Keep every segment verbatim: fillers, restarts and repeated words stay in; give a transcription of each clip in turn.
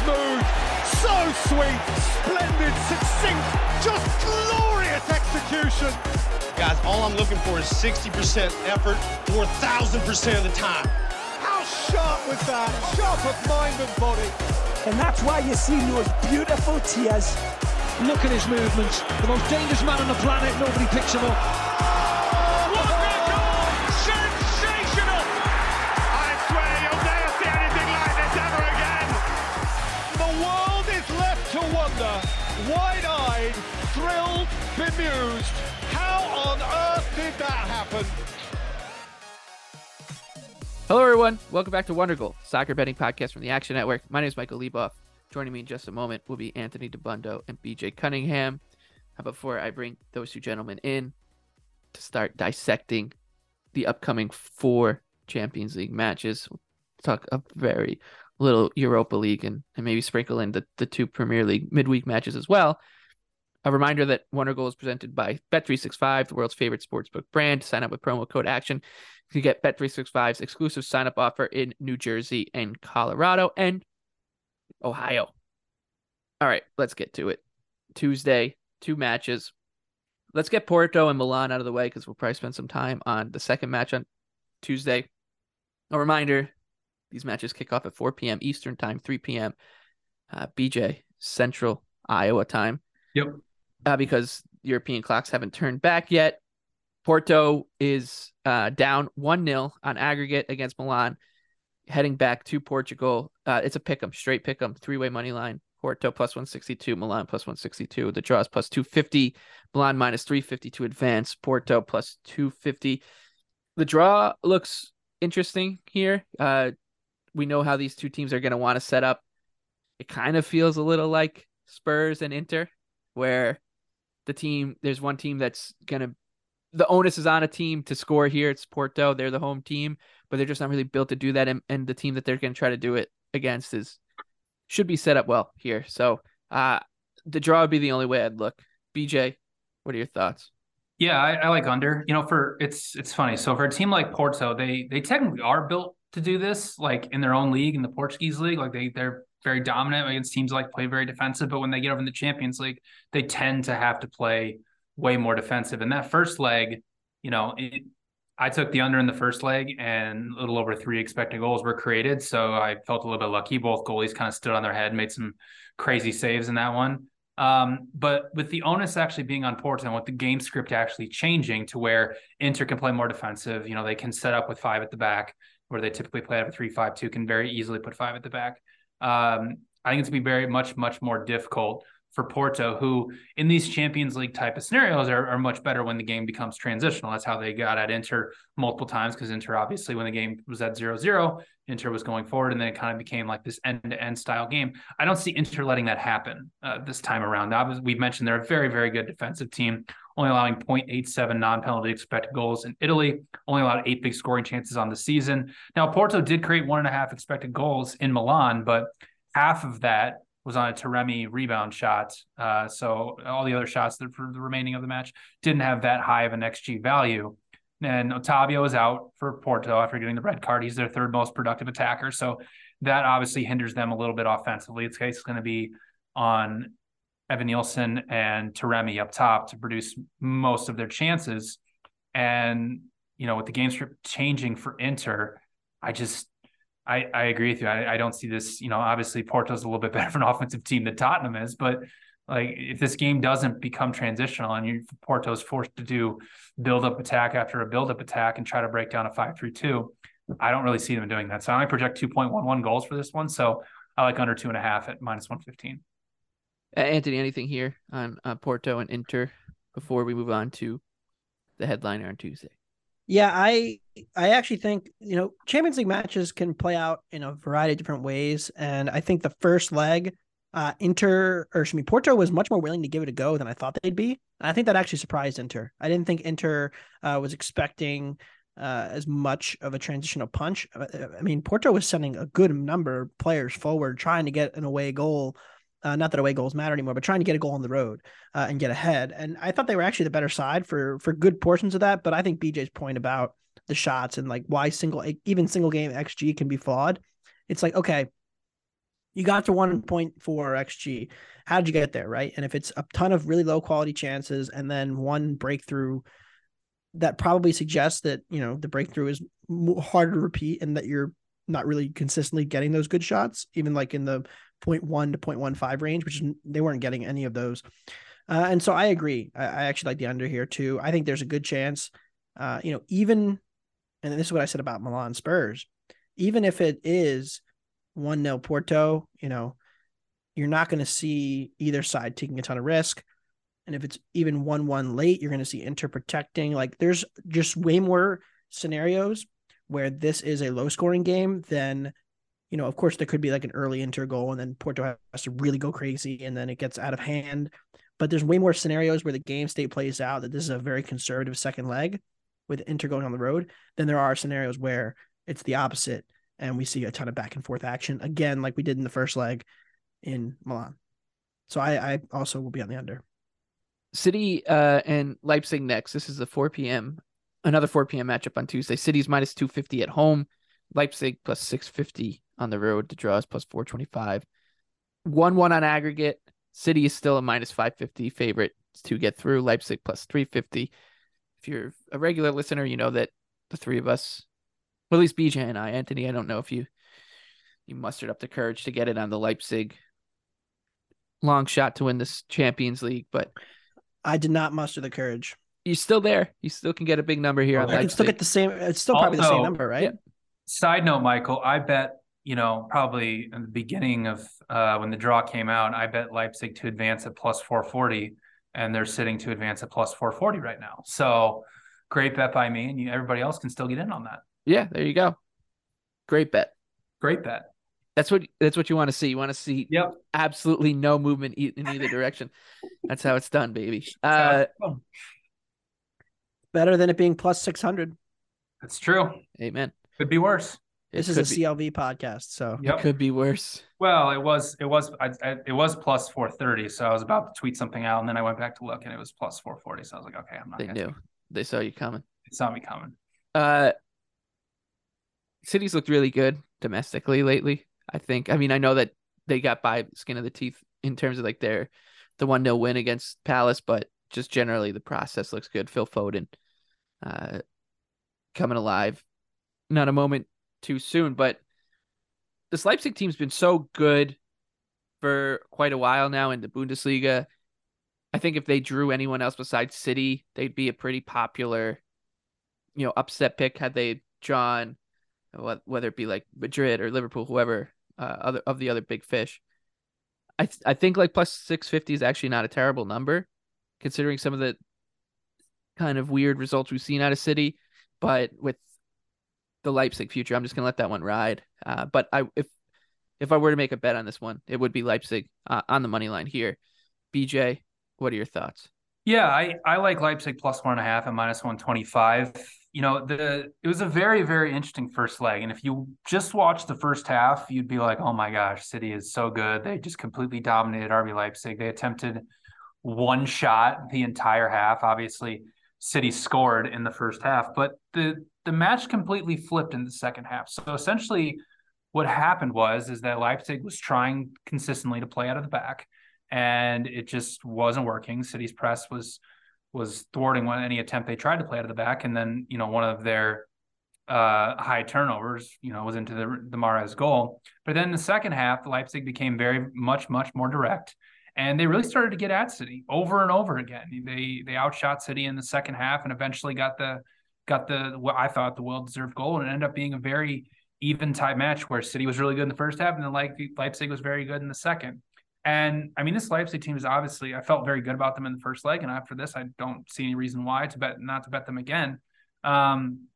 Smooth, so sweet, splendid, succinct, just glorious execution. Guys, all I'm looking for is sixty percent effort, four thousand percent of the time. How sharp was that? Sharp of mind and body. And that's why you see those beautiful tears. Look at his movements. The most dangerous man on the planet, nobody picks him up. Wide-eyed, thrilled, bemused. How on earth did that happen? Hello, everyone. Welcome back to Wonder Goal, soccer betting podcast from the Action Network. My name is Michael Leboff. Joining me in just a moment will be Anthony Debundo and B J Cunningham. How about before I bring those two gentlemen in to start dissecting the upcoming four Champions League matches, we'll talk a very little Europa League and, and maybe sprinkle in the, the two Premier League midweek matches as well. A reminder that Wonder Goal is presented by Bet three sixty-five, the world's favorite sportsbook brand. Sign up with promo code ACTION to get Bet three sixty-five's exclusive sign-up offer in New Jersey and Colorado and Ohio. All right, let's get to it. Tuesday, two matches. Let's get Porto and Milan out of the way because we'll probably spend some time on the second match on Tuesday. A reminder, these matches kick off at four p.m. Eastern time, three p.m. Uh, B J, Central Iowa time. Yep. Uh, because European clocks haven't turned back yet. Porto is uh, down one nil on aggregate against Milan, heading back to Portugal. Uh, it's a pick'em, straight pick'em, three-way money line. Porto plus one sixty-two, Milan plus one sixty-two. The draw is plus two fifty, Milan minus three fifty to advance, Porto plus two fifty. The draw looks interesting here. Uh, We know how these two teams are going to want to set up. It kind of feels a little like Spurs and Inter, where the team, there's one team that's going to, the onus is on a team to score here. It's Porto. They're the home team, but they're just not really built to do that. And, and the team that they're going to try to do it against is, should be set up well here. So uh, the draw would be the only way I'd look. B J, what are your thoughts? Yeah, I, I like under, you know, for it's, it's funny. So for a team like Porto, they, they technically are built to do this, like in their own league, in the Portuguese league. Like they, they're very dominant against teams, like play very defensive, but when they get over in the Champions League, they tend to have to play way more defensive. And that first leg, you know, it, I took the under in the first leg and a little over three expected goals were created. So I felt a little bit lucky. Both goalies kind of stood on their head, made some crazy saves in that one. Um, but with the onus actually being on Porto and with the game script actually changing to where Inter can play more defensive, you know, they can set up with five at the back, where they typically play out of three five two, can very easily put five at the back. Um, I think it's going to be very much, much more difficult for Porto, who in these Champions League type of scenarios are, are much better when the game becomes transitional. That's how they got at Inter multiple times, because Inter, obviously, when the game was at zero zero, Inter was going forward, and then it kind of became like this end-to-end style game. I don't see Inter letting that happen uh, this time around. Obviously, we mentioned they're a very, very good defensive team, only allowing zero point eight seven non-penalty expected goals in Italy, only allowed eight big scoring chances on the season. Now, Porto did create one and a half expected goals in Milan, but half of that was on a Taremi rebound shot. Uh, so all the other shots that for the remaining of the match didn't have that high of an X G value. And Otavio is out for Porto after getting the red card. He's their third most productive attacker. So that obviously hinders them a little bit offensively. It's, it's going to be on Evan Nielsen and Taremi up top to produce most of their chances. And, you know, with the game script changing for Inter, I just, I, I agree with you. I, I don't see this, you know, obviously Porto's a little bit better of an offensive team than Tottenham is, but like if this game doesn't become transitional and you Porto's forced to do build up attack after a build up attack and try to break down a five three two, I don't really see them doing that. So I only project two point one one goals for this one. So I like under two and a half at minus one fifteen. Anthony, anything here on uh, Porto and Inter before we move on to the headliner on Tuesday? Yeah, I I actually think, you know, Champions League matches can play out in a variety of different ways. And I think the first leg, uh, Inter, or excuse me, Porto was much more willing to give it a go than I thought they'd be. And I think that actually surprised Inter. I didn't think Inter uh, was expecting uh, as much of a transitional punch. I mean, Porto was sending a good number of players forward, trying to get an away goal. Uh, not that away goals matter anymore, but trying to get a goal on the road uh, and get ahead. And I thought they were actually the better side for for good portions of that. But I think B J's point about the shots and like why single even single game X G can be flawed. It's like, okay, you got to one point four X G. How did you get there, right? And if it's a ton of really low quality chances and then one breakthrough, that probably suggests that, you know, the breakthrough is harder to repeat and that you're not really consistently getting those good shots, even like in the zero point one to zero point one five range, which is, they weren't getting any of those. Uh, and so I agree. I, I actually like the under here too. I think there's a good chance, uh, you know, even, and this is what I said about Milan Spurs, even if it is one nil Porto, you know, you're not going to see either side taking a ton of risk. And if it's even one one late, you're going to see Inter protecting. Like there's just way more scenarios where this is a low scoring game than, you know, of course, there could be like an early Inter goal and then Porto has to really go crazy and then it gets out of hand. But there's way more scenarios where the game state plays out that this is a very conservative second leg with Inter going on the road than there are scenarios where it's the opposite and we see a ton of back and forth action again, like we did in the first leg in Milan. So I, I also will be on the under. City uh, and Leipzig next. This is the four p.m. Another four p.m. matchup on Tuesday. City's minus two fifty at home. Leipzig plus six fifty on the road. The draw is plus four twenty-five. one one on aggregate. City is still a minus five fifty favorite to get through. Leipzig plus three fifty. If you're a regular listener, you know that the three of us, well, at least B J and I, Anthony, I don't know if you you mustered up the courage to get it on the Leipzig long shot to win this Champions League, but I did not muster the courage. You're still there. You still can get a big number here. Oh, on I Leipzig. Can still get the same. It's still probably also the same number, right? Yeah. Side note, Michael, I bet, you know, probably in the beginning of uh, when the draw came out, I bet Leipzig to advance at plus four forty, and they're sitting to advance at plus four forty right now. So great bet by me, and you, everybody else can still get in on that. Yeah, there you go. Great bet. Great bet. That's what that's what you want to see. You want to see yep. absolutely no movement in either direction. That's how it's done, baby. Uh, it's done. Better than it being plus six hundred. That's true. Amen. Could be worse. This is a C L V podcast, so yep. It could be worse. Well, it was, it was, I, I, it was plus four thirty. So I was about to tweet something out, and then I went back to look, and it was plus four forty. So I was like, okay, I'm not. They knew. Speak. They saw you coming. They saw me coming. Uh, City's looked really good domestically lately. I think. I mean, I know that they got by skin of the teeth in terms of like their the one nil win against Palace, but just generally the process looks good. Phil Foden, uh, coming alive. Not a moment too soon, but this Leipzig team's been so good for quite a while now in the Bundesliga. I think if they drew anyone else besides City, they'd be a pretty popular, you know, upset pick had they drawn, whether it be like Madrid or Liverpool, whoever uh, other of the other big fish. I th- I think like plus six fifty is actually not a terrible number, considering some of the kind of weird results we've seen out of City, but with the Leipzig future, I'm just going to let that one ride. Uh, but I, if if I were to make a bet on this one, it would be Leipzig uh, on the money line here. B J, what are your thoughts? Yeah, I, I like Leipzig plus one and a half and minus one twenty-five. You know, the it was a very, very interesting first leg. And if you just watched the first half, you'd be like, oh my gosh, City is so good. They just completely dominated R B Leipzig. They attempted one shot the entire half. Obviously, City scored in the first half, but the the match completely flipped in the second half. So essentially what happened was is that Leipzig was trying consistently to play out of the back, and it just wasn't working. City's press was was thwarting any attempt they tried to play out of the back. And then, you know, one of their uh, high turnovers, you know, was into the, the Mahrez goal. But then in the second half, Leipzig became very much, much more direct. And they really started to get at City over and over again. They they outshot City in the second half and eventually got the, got the what I thought the well-deserved goal. And it ended up being a very even tie match where City was really good in the first half and then Le- Leipzig was very good in the second. And I mean, this Leipzig team is obviously, I felt very good about them in the first leg. And after this, I don't see any reason why to bet, not to bet them again. Um,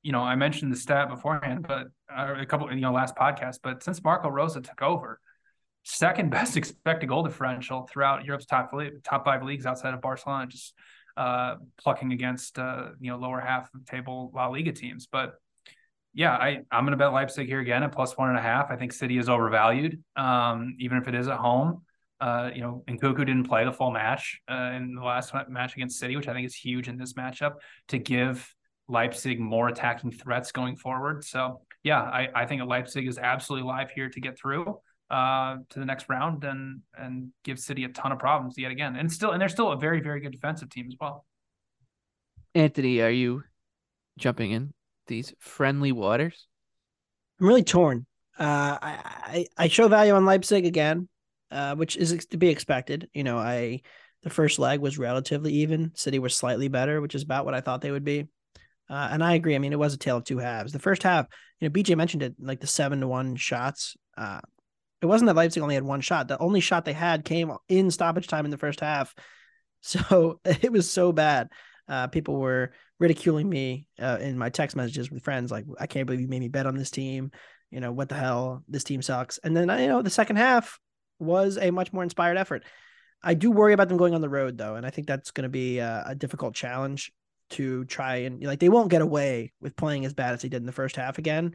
you know, I mentioned the stat beforehand, but uh, a couple, you know, last podcast, but since Marco Rosa took over, second best expected goal differential throughout Europe's top, top five leagues outside of Barcelona, just uh, plucking against, uh, you know, lower half of the table La Liga teams. But yeah, I, I'm going to bet Leipzig here again at plus one and a half. I think City is overvalued, um, even if it is at home. Uh, you know, Nkunku didn't play the full match uh, in the last match against City, which I think is huge in this matchup to give Leipzig more attacking threats going forward. So, yeah, I, I think Leipzig is absolutely live here to get through uh, to the next round and and give City a ton of problems yet again. And still, and they're still a very, very good defensive team as well. Anthony, are you jumping in these friendly waters? I'm really torn. Uh, I, I I show value on Leipzig again, uh, which is to be expected. You know, I the first leg was relatively even. City were slightly better, which is about what I thought they would be. Uh, and I agree. I mean, it was a tale of two halves. The first half, you know, B J mentioned it, like the seven to one shots. Uh, it wasn't that Leipzig only had one shot. The only shot they had came in stoppage time in the first half. So it was so bad. Uh, people were ridiculing me uh, in my text messages with friends, like, I can't believe you made me bet on this team. You know, what the hell? This team sucks. And then, you know, the second half was a much more inspired effort. I do worry about them going on the road, though, and I think that's going to be a, a difficult challenge to try and, like, they won't get away with playing as bad as they did in the first half again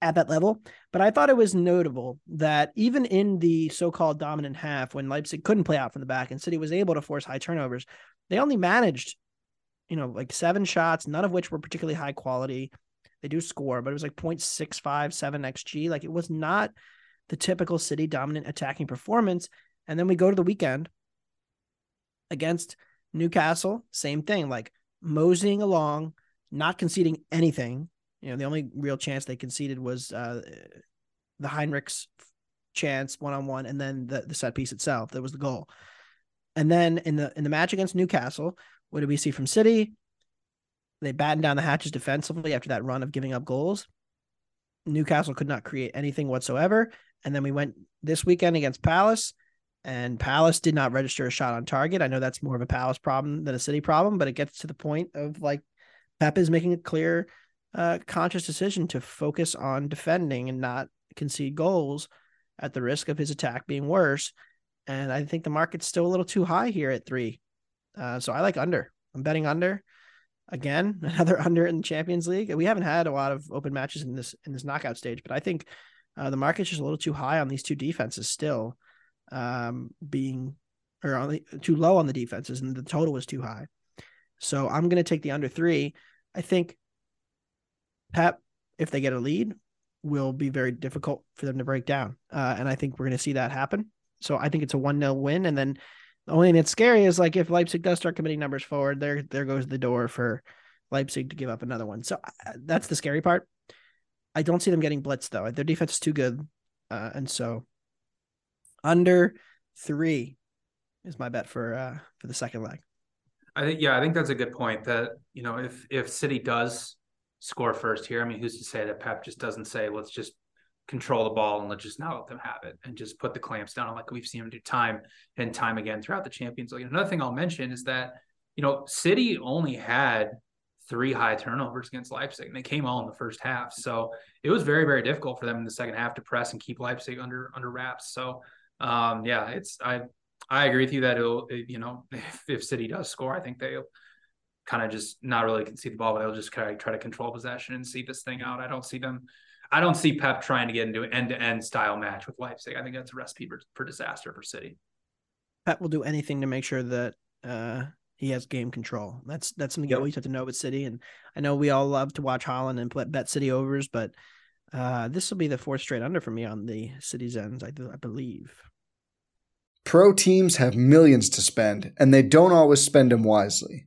at that level. But I thought it was notable that even in the so-called dominant half, when Leipzig couldn't play out from the back and City was able to force high turnovers, they only managed, you know, like seven shots, none of which were particularly high quality. They do score, but it was like point six five seven X G. Like, it was not the typical City dominant attacking performance. And then we go to the weekend against Newcastle, same thing, like moseying along, not conceding anything. You know, the only real chance they conceded was uh, the Heinrichs chance one-on-one, and then the, the set piece itself. That was the goal. And then in the in the match against Newcastle, what did we see from City? They battened down the hatches defensively after that run of giving up goals. Newcastle could not create anything whatsoever. And then we went this weekend against Palace, and Palace did not register a shot on target. I know that's more of a Palace problem than a City problem, but it gets to the point of, like, Pep is making a clear uh, conscious decision to focus on defending and not concede goals at the risk of his attack being worse. And I think the market's still a little too high here at three. Uh, so I like under. I'm betting under. Again, another under in the Champions League. We haven't had a lot of open matches in this in this knockout stage, but I think uh, the market's just a little too high on these two defenses still um, being or on the, too low on the defenses, and the total was too high. So I'm going to take the under three. I think Pep, if they get a lead, will be very difficult for them to break down. Uh, and I think we're going to see that happen. So I think it's a one nil win. And then the only thing that's scary is, like, if Leipzig does start committing numbers forward, there there goes the door for Leipzig to give up another one. So I, that's the scary part. I don't see them getting blitzed, though. Their defense is too good. Uh, and so under three is my bet for uh, for the second leg. I think, yeah, I think that's a good point that, you know, if, if City does score first here, I mean, who's to say that Pep just doesn't say, let's just control the ball and let's just not let them have it and just put the clamps down, like we've seen them do time and time again throughout the Champions League. Another thing I'll mention is that, you know, City only had three high turnovers against Leipzig, and they came all in the first half. So it was very, very difficult for them in the second half to press and keep Leipzig under, under wraps. So um, yeah, it's, I, I agree with you that it'll, you know, if, if City does score, I think they'll kind of just not really concede the ball, but they'll just kind of try to control possession and see this thing out. I don't see them. I don't see Pep trying to get into an end-to-end style match with Leipzig. I think that's a recipe for, for disaster for City. Pep will do anything to make sure that uh, he has game control. That's that's something yep. you always have to know with City. And I know we all love to watch Haaland and bet City overs, but uh, this will be the fourth straight under for me on the City's ends, I, I believe. Pro teams have millions to spend, and they don't always spend them wisely.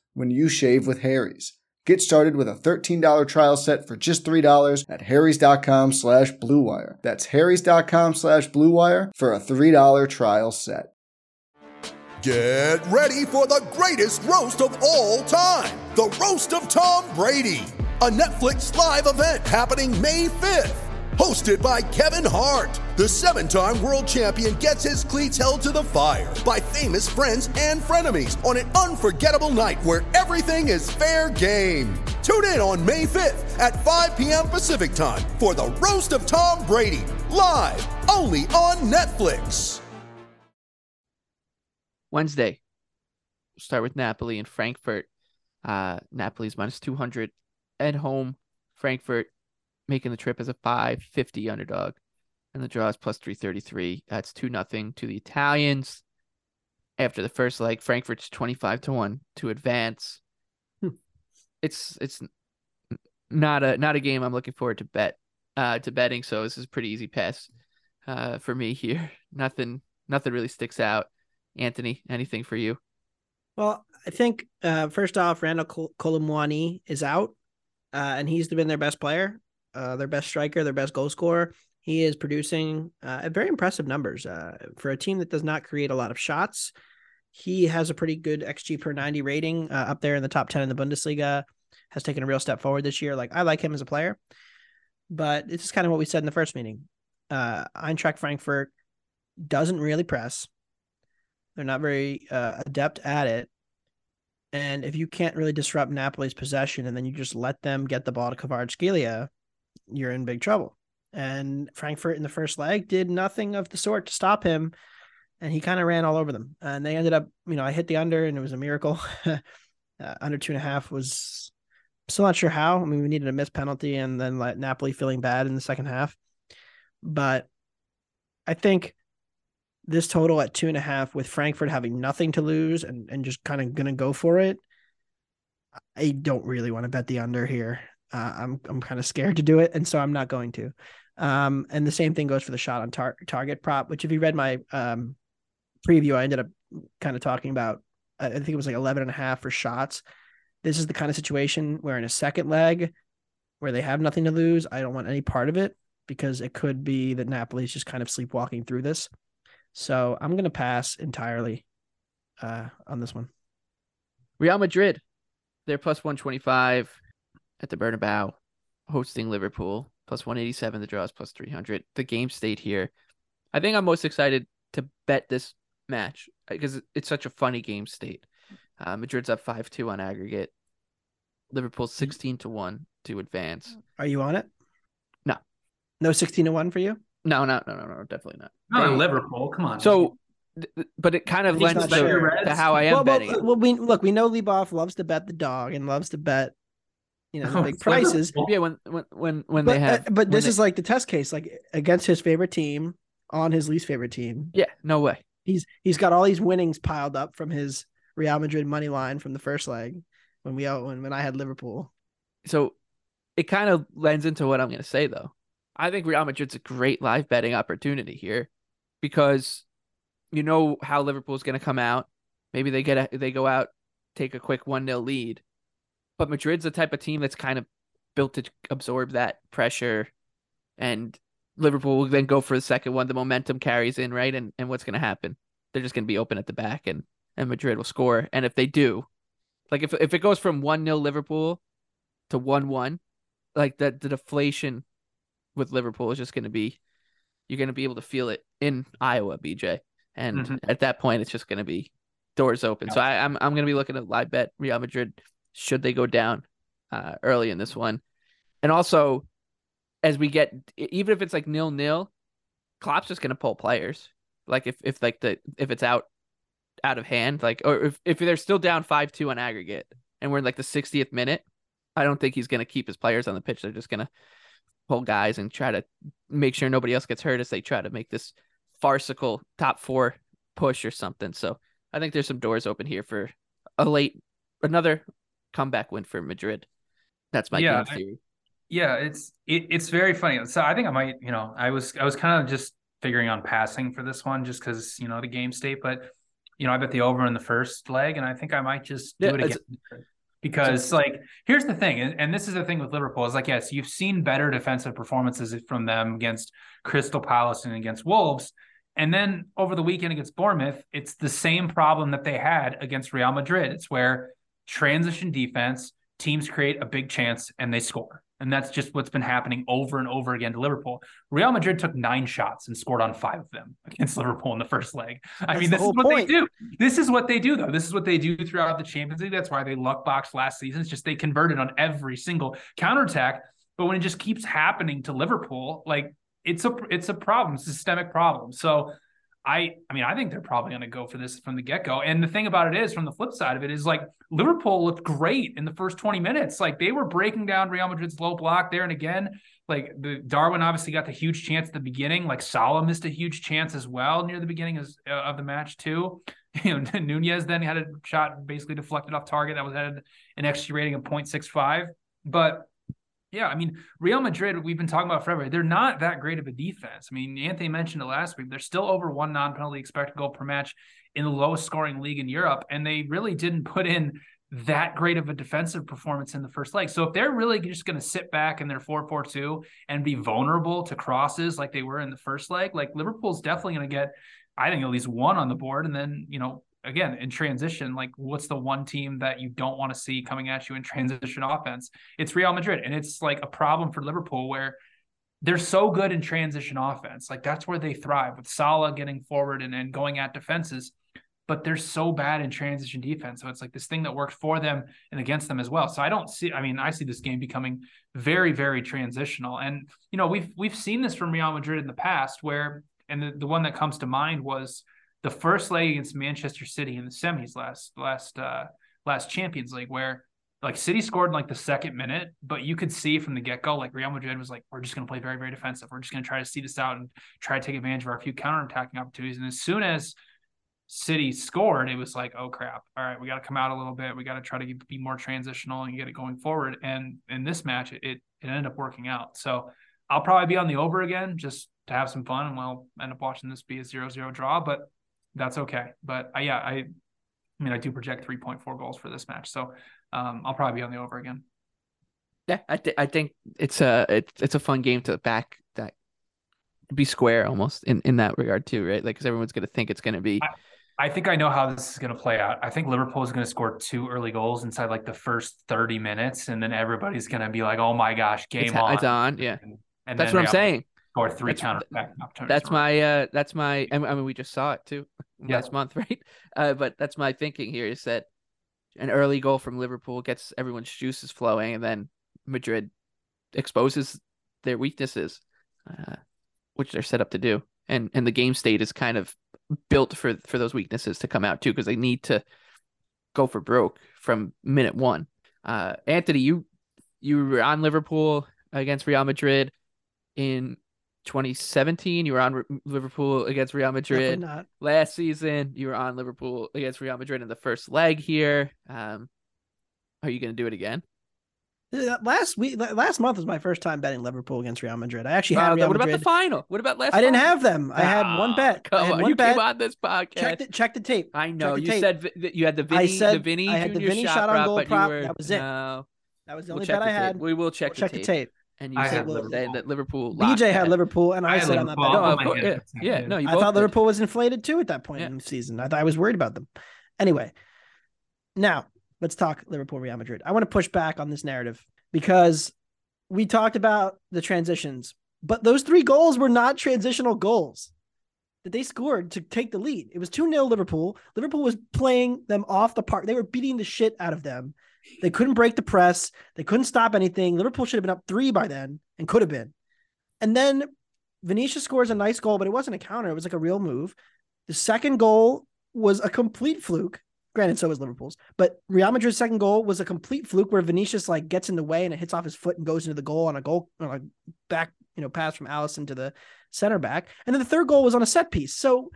when you shave with Harry's. Get started with a thirteen dollars trial set for just three dollars at harrys.com slash bluewire. That's harrys.com slash bluewire for a three dollars trial set. Get ready for the greatest roast of all time. The Roast of Tom Brady. A Netflix live event happening May fifth. Hosted by Kevin Hart. The seven-time world champion gets his cleats held to the fire by famous friends and frenemies on an unforgettable night where everything is fair game. Tune in on May fifth at five p.m. Pacific time for The Roast of Tom Brady, live only on Netflix. Wednesday, we'll start with Napoli and Frankfurt. Uh, Napoli's minus two hundred at home. Frankfurt making the trip as a five fifty underdog. And the draw is plus three thirty-three. That's two nothing to the Italians. After the first leg, Frankfurt's twenty-five to one to advance. Hmm. It's it's not a not a game I'm looking forward to bet uh, to betting, so this is a pretty easy pass uh, for me here. Nothing nothing really sticks out. Anthony, anything for you? Well, I think uh, first off, Randall Col- Colomwani is out, uh, and he's been their best player, uh, their best striker, their best goal scorer. He is producing uh, very impressive numbers uh, for a team that does not create a lot of shots. He has a pretty good X G per ninety rating uh, up there in the top ten in the Bundesliga, has taken a real step forward this year. Like, I like him as a player, but this is kind of what we said in the first meeting. Uh, Eintracht Frankfurt doesn't really press. They're not very uh, adept at it. And if you can't really disrupt Napoli's possession and then you just let them get the ball to Kvaratskhelia, you're in big trouble. And Frankfurt in the first leg did nothing of the sort to stop him, and he kind of ran all over them. And they ended up, you know, I hit the under, and it was a miracle. uh, under two and a half was I'm still not sure how. I mean, we needed a missed penalty, and then let Napoli feeling bad in the second half. But I think this total at two and a half, with Frankfurt having nothing to lose and and just kind of gonna go for it, I don't really want to bet the under here. Uh, I'm I'm kind of scared to do it, and so I'm not going to. Um, and the same thing goes for the shot on tar- target prop, which if you read my um, preview, I ended up kind of talking about, I think it was like eleven and a half for shots. This is the kind of situation where in a second leg where they have nothing to lose, I don't want any part of it because it could be that Napoli is just kind of sleepwalking through this. So I'm going to pass entirely uh, on this one. Real Madrid, they're plus one twenty-five at the Bernabeu, hosting Liverpool. plus one eighty-seven, the draw is plus three hundred. The game stayed here. I think I'm most excited to bet this match because it's such a funny game state. Uh, Madrid's up five two on aggregate. Liverpool's sixteen to one to advance. Are you on it? No. No sixteen to one for you? No, no, no, no, no, definitely not. Not on Liverpool, come on. So, th- but it kind of lends to, to how I am well, betting. Well, well, we look, we know Leboff loves to bet the dog and loves to bet, you know, the big prices. Yeah, when when when, when but, they have. Uh, but this they... is like the test case, like against his favorite team on his least favorite team. Yeah, no way. He's he's got all these winnings piled up from his Real Madrid money line from the first leg when we when, when I had Liverpool. So it kind of lends into what I'm going to say, though. I think Real Madrid's a great live betting opportunity here because you know how Liverpool's going to come out. Maybe they get a, they go out, take a quick one nil lead. But Madrid's the type of team that's kind of built to absorb that pressure, and Liverpool will then go for the second one. The momentum carries in, right? And and what's going to happen? They're just going to be open at the back, and and Madrid will score. And if they do, like if if it goes from one nil Liverpool to one one, like that the deflation with Liverpool is just going to be, you're going to be able to feel it in Iowa, B J. And mm-hmm. at that point, it's just going to be doors open. Yeah. So I, I'm I'm going to be looking at live bet Real Madrid should they go down uh, early in this one. And also, as we get, even if it's like nil nil, Klopp's just going to pull players. Like if if like the if it's out out of hand, like or if if they're still down five two on aggregate, and we're in like the sixtieth minute, I don't think he's going to keep his players on the pitch. They're just going to pull guys and try to make sure nobody else gets hurt as they try to make this farcical top four push or something. So I think there's some doors open here for a late, another comeback win for Madrid. That's my yeah, game theory. I, yeah, it's it, it's very funny. So I think I might, you know, I was I was kind of just figuring on passing for this one just because, you know, the game state. But, you know, I bet the over in the first leg, and I think I might just do yeah, it again. Because, so, like, here's the thing, and, and this is the thing with Liverpool, is like, yes, you've seen better defensive performances from them against Crystal Palace and against Wolves. And then over the weekend against Bournemouth, it's the same problem that they had against Real Madrid. It's where transition defense, teams create a big chance and they score. And that's just what's been happening over and over again to Liverpool. Real Madrid took nine shots and scored on five of them against Liverpool in the first leg. I mean, this is what they do. This is what they do, though. This is what they do throughout the Champions League. That's why they luck boxed last season. It's just they converted on every single counterattack. But when it just keeps happening to Liverpool, like it's a it's a problem, systemic problem. So I I mean, I think they're probably going to go for this from the get-go. And the thing about it is, from the flip side of it, is like Liverpool looked great in the first twenty minutes. Like they were breaking down Real Madrid's low block there. And again, like the Darwin obviously got the huge chance at the beginning. Like Salah missed a huge chance as well near the beginning of, uh, of the match too. You know, Nunez then had a shot basically deflected off target that was headed an X G rating of point six five. But yeah, I mean, Real Madrid, we've been talking about forever. They're not that great of a defense. I mean, Anthony mentioned it last week. They're still over one non-penalty expected goal per match in the lowest scoring league in Europe, and they really didn't put in that great of a defensive performance in the first leg. So if they're really just going to sit back in their four four two and be vulnerable to crosses like they were in the first leg, like Liverpool's definitely going to get, I think, at least one on the board. And then, you know, again, in transition, like what's the one team that you don't want to see coming at you in transition offense? It's Real Madrid. And it's like a problem for Liverpool where they're so good in transition offense. Like that's where they thrive, with Salah getting forward and, and going at defenses, but they're so bad in transition defense. So it's like this thing that worked for them and against them as well. So I don't see, I mean, I see this game becoming very, very transitional. And, you know, we've, we've seen this from Real Madrid in the past where, and the, the one that comes to mind was the first leg against Manchester City in the semis last last uh, last Champions League, where like City scored in like the second minute, but you could see from the get-go, like Real Madrid was like, we're just going to play very, very defensive. We're just going to try to see this out and try to take advantage of our few counterattacking opportunities. And as soon as City scored, it was like, oh crap, all right, we got to come out a little bit. We got to try to be more transitional and get it going forward. And in this match, it, it ended up working out. So I'll probably be on the over again just to have some fun, and we'll end up watching this be a zero zero draw, but that's okay. But uh, yeah, I, I mean, I do project three point four goals for this match. So um, I'll probably be on the over again. Yeah. I, th- I think it's a, it's, it's a fun game to back that be square almost in, in that regard too. Right. Like, cause everyone's going to think it's going to be, I, I think I know how this is going to play out. I think Liverpool is going to score two early goals inside like the first thirty minutes. And then everybody's going to be like, oh my gosh, game it's, on. It's on. Yeah. And, and that's what I'm saying. Or three counter. That's my, uh, that's my, I mean, we just saw it too yeah. last month, right? Uh, but that's my thinking here is that an early goal from Liverpool gets everyone's juices flowing, and then Madrid exposes their weaknesses, uh, which they're set up to do. And, and the game state is kind of built for, for those weaknesses to come out too, because they need to go for broke from minute one. Uh, Anthony, you, you were on Liverpool against Real Madrid in twenty seventeen, you were on Re- Liverpool against Real Madrid. Definitely not. Last season, you were on Liverpool against Real Madrid in the first leg here. Um, are you going to do it again? Last week, last month was my first time betting Liverpool against Real Madrid. I actually had. Uh, Real what Madrid. About the final? What about last? I didn't final? Have them. I had oh, one bet. Come I had on, one you bet. Came on this podcast. Check the, check the tape. I know you tape. Said that you had the Vinny. I said the Vinny. I had the Vinny shot, shot on goal prop. Were, that was it. No, that was the only we'll bet I had. Tape. We will check. We'll the check tape. the tape. And you I said Liverpool. That Liverpool. B J had Liverpool, and I, I said on that bet. No, oh, yeah, yeah, no. You I thought Liverpool was inflated too at that point in the season. I thought I was worried about them. Anyway, now. Let's talk Liverpool, Real Madrid. I want to push back on this narrative because we talked about the transitions, but those three goals were not transitional goals that they scored to take the lead. It was two nil Liverpool. Liverpool was playing them off the park. They were beating the shit out of them. They couldn't break the press. They couldn't stop anything. Liverpool should have been up three by then and could have been. And then Vinicius scores a nice goal, but it wasn't a counter. It was like a real move. The second goal was a complete fluke. Granted, so was Liverpool's, but Real Madrid's second goal was a complete fluke where Vinicius like gets in the way and it hits off his foot and goes into the goal on a goal on a back, you know, pass from Alisson to the center back. And then the third goal was on a set piece. So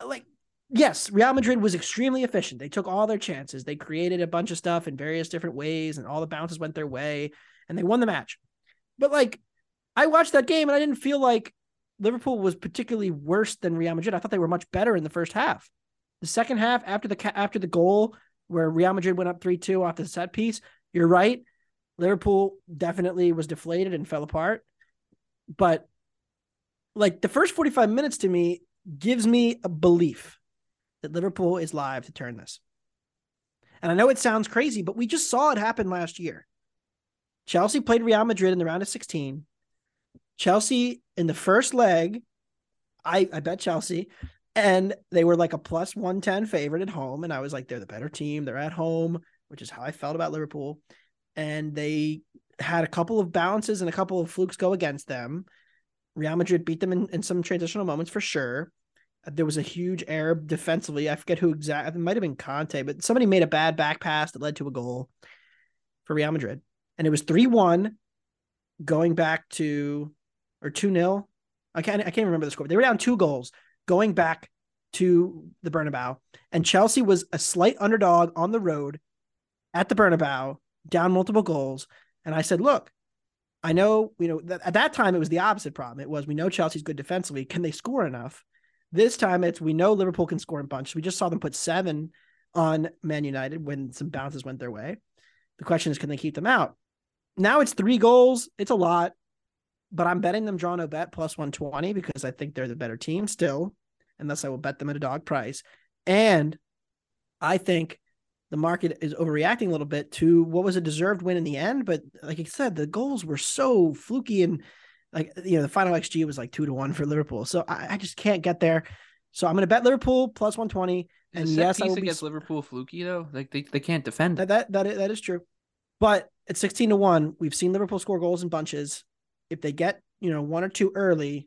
like, yes, Real Madrid was extremely efficient. They took all their chances. They created a bunch of stuff in various different ways and all the bounces went their way and they won the match. But like, I watched that game and I didn't feel like Liverpool was particularly worse than Real Madrid. I thought they were much better in the first half. The second half, after the after the goal where Real Madrid went up three two off the set piece, you're right. Liverpool definitely was deflated and fell apart. But like the first forty-five minutes to me gives me a belief that Liverpool is live to turn this. And I know it sounds crazy, but we just saw it happen last year. Chelsea played Real Madrid in the round of sixteen. Chelsea in the first leg, I, I bet Chelsea. And they were like a plus one ten favorite at home. And I was like, they're the better team. They're at home, which is how I felt about Liverpool. And they had a couple of bounces and a couple of flukes go against them. Real Madrid beat them in, in some transitional moments for sure. There was a huge error defensively. I forget who exactly. It might have been Conte, but somebody made a bad back pass that led to a goal for Real Madrid. And it was three one going back to, or two nil. I can't, I can't remember the score. They were down two goals. Going back to the Bernabeu, and Chelsea was a slight underdog on the road at the Bernabeu, down multiple goals. And I said, look, I know, you know, th- at that time it was the opposite problem. It was, we know Chelsea's good defensively. Can they score enough? This time it's, we know Liverpool can score in bunches. We just saw them put seven on Man United when some bounces went their way. The question is, can they keep them out? Now it's three goals. It's a lot. But I'm betting them draw no bet plus one twenty because I think they're the better team still, unless I will bet them at a dog price. And I think the market is overreacting a little bit to what was a deserved win in the end. But like I said, the goals were so fluky and like, you know, the final X G was like two to one for Liverpool. So I, I just can't get there. So I'm going to bet Liverpool plus one twenty. And is yes, I will against be... Liverpool fluky though. Like they, they can't defend it. That, that, that, that is true. But at sixteen to one, we've seen Liverpool score goals in bunches. If they get, you know, one or two early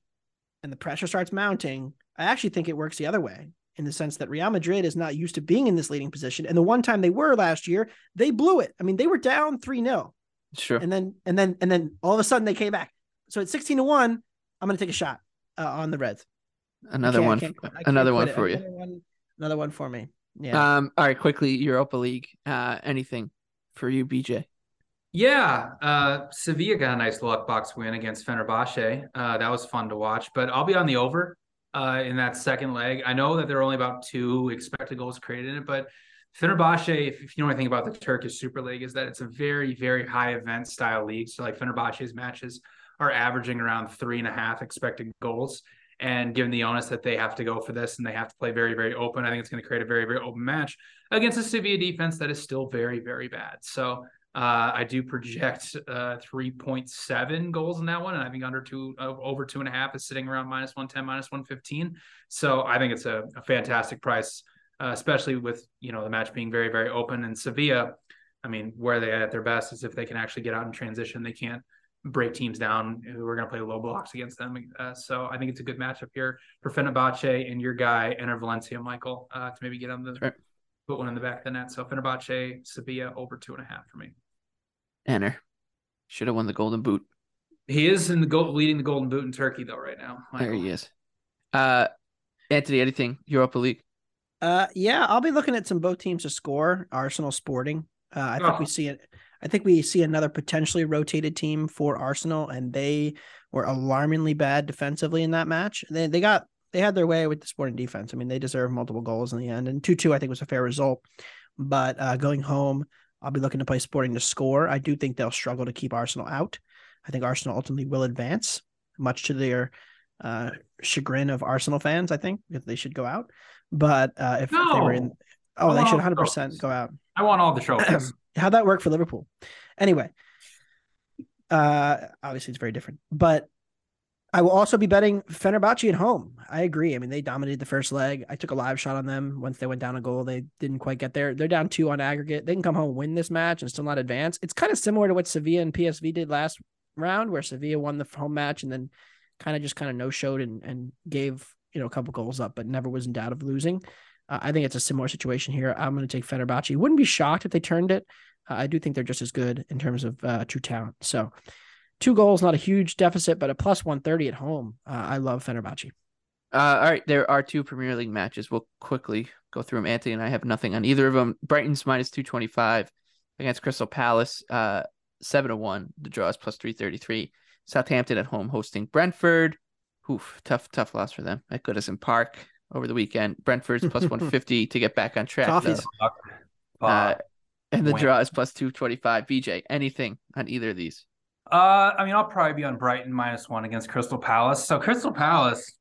and the pressure starts mounting, I actually think it works the other way in the sense that Real Madrid is not used to being in this leading position. And the one time they were last year, they blew it. I mean, they were down three nil. Sure. And then, and then, and then all of a sudden they came back. So at sixteen to one, I'm going to take a shot uh, on the Reds. Another one, I I another one for another you. One, another one for me. Yeah. Um. All right. Quickly, Europa League. Uh. Anything for you, B J? Yeah, uh, Sevilla got a nice luck box win against Fenerbahce. Uh, that was fun to watch, but I'll be on the over uh, in that second leg. I know that there are only about two expected goals created in it, but Fenerbahce, if, if you know anything about the Turkish Super League, is that it's a very, very high event style league. So like Fenerbahce's matches are averaging around three and a half expected goals. And given the onus that they have to go for this and they have to play very, very open, I think it's going to create a very, very open match against a Sevilla defense that is still very, very bad. So Uh, I do project uh, three point seven goals in that one. And I think under two, uh, over two and a half is sitting around minus one ten, minus one fifteen. So I think it's a, a fantastic price, uh, especially with, you know, the match being very, very open. And Sevilla, I mean, where they at their best is if they can actually get out in transition. They can't break teams down who are going to play low blocks against them. Uh, so I think it's a good matchup here for Fenerbahce and your guy, Enter Valencia, Michael, uh, to maybe get on the, sure. Put one in the back of the net. So Fenerbahce, Sevilla, over two and a half for me. Enter should have won the golden boot. He is in the goal, leading the Golden Boot in Turkey, though, right now. Michael. There he is. Uh, Anthony, anything? Europa League? Uh, yeah, I'll be looking at some both teams to score. Arsenal, Sporting. Uh, I oh. think we see it. I think we see another potentially rotated team for Arsenal, and they were alarmingly bad defensively in that match. They they got they had their way with the Sporting defense. I mean, they deserve multiple goals in the end. And two two, I think, was a fair result. But uh, going home, I'll be looking to play Sporting to score. I do think they'll struggle to keep Arsenal out. I think Arsenal ultimately will advance, much to their uh, chagrin of Arsenal fans, I think, because they should go out. But uh, if, no. if they were in – oh, they should one hundred percent the go out. I want all the trophies. How'd that work for Liverpool? Anyway, uh, obviously it's very different. But I will also be betting Fenerbahce at home. I agree. I mean, they dominated the first leg. I took a live shot on them. Once they went down a goal, they didn't quite get there. They're down two on aggregate. They can come home and win this match and still not advance. It's kind of similar to what Sevilla and P S V did last round, where Sevilla won the home match and then kind of just kind of no-showed and, and gave, you know, a couple goals up, but never was in doubt of losing. Uh, I think it's a similar situation here. I'm going to take Fenerbahce. Wouldn't be shocked if they turned it. Uh, I do think they're just as good in terms of uh, true talent. So two goals, not a huge deficit, but a plus one thirty at home. Uh, I love Fenerbahce. Uh, all right. There are two Premier League matches. We'll quickly go through them. Anthony and I have nothing on either of them. Brighton's minus two twenty-five against Crystal Palace. Uh, seven to one. The draw is plus three thirty-three. Southampton at home hosting Brentford. Oof, tough, tough loss for them at Goodison Park over the weekend. Brentford's plus one fifty to get back on track. Uh, and the draw is plus two twenty-five. B J, anything on either of these? Uh, I mean, I'll probably be on Brighton minus one against Crystal Palace. So Crystal Palace,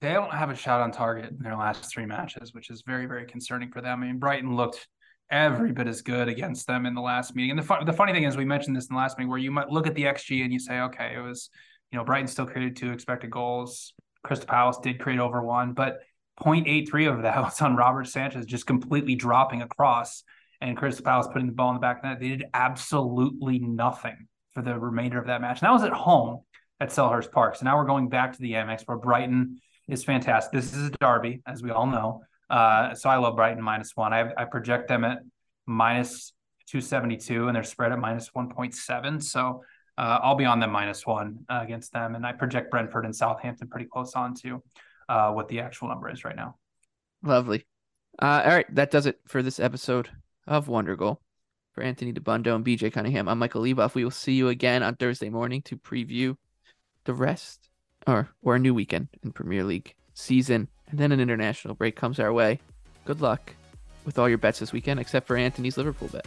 they don't have a shot on target in their last three matches, which is very, very concerning for them. I mean, Brighton looked every bit as good against them in the last meeting. And the, fu- the funny thing is, we mentioned this in the last meeting, where you might look at the X G and you say, okay, it was, you know, Brighton still created two expected goals. Crystal Palace did create over one, but zero point eight three of that was on Robert Sanchez just completely dropping across and Crystal Palace putting the ball in the back of the net. They did absolutely nothing for the remainder of that match. And that was at home at Selhurst Park. So now we're going back to the Amex, where Brighton is fantastic. This is a derby, as we all know. Uh, so I love Brighton minus one. I, I project them at minus two seventy-two and they're spread at minus one point seven. So uh, I'll be on them minus one uh, against them. And I project Brentford and Southampton pretty close on to uh, what the actual number is right now. Lovely. Uh, all right. That does it for this episode of Wonder Goal. For Anthony Debundo and B J Cunningham, I'm Michael Leboff. We will see you again on Thursday morning to preview the rest or, or a new weekend in Premier League season. And then an international break comes our way. Good luck with all your bets this weekend, except for Anthony's Liverpool bet.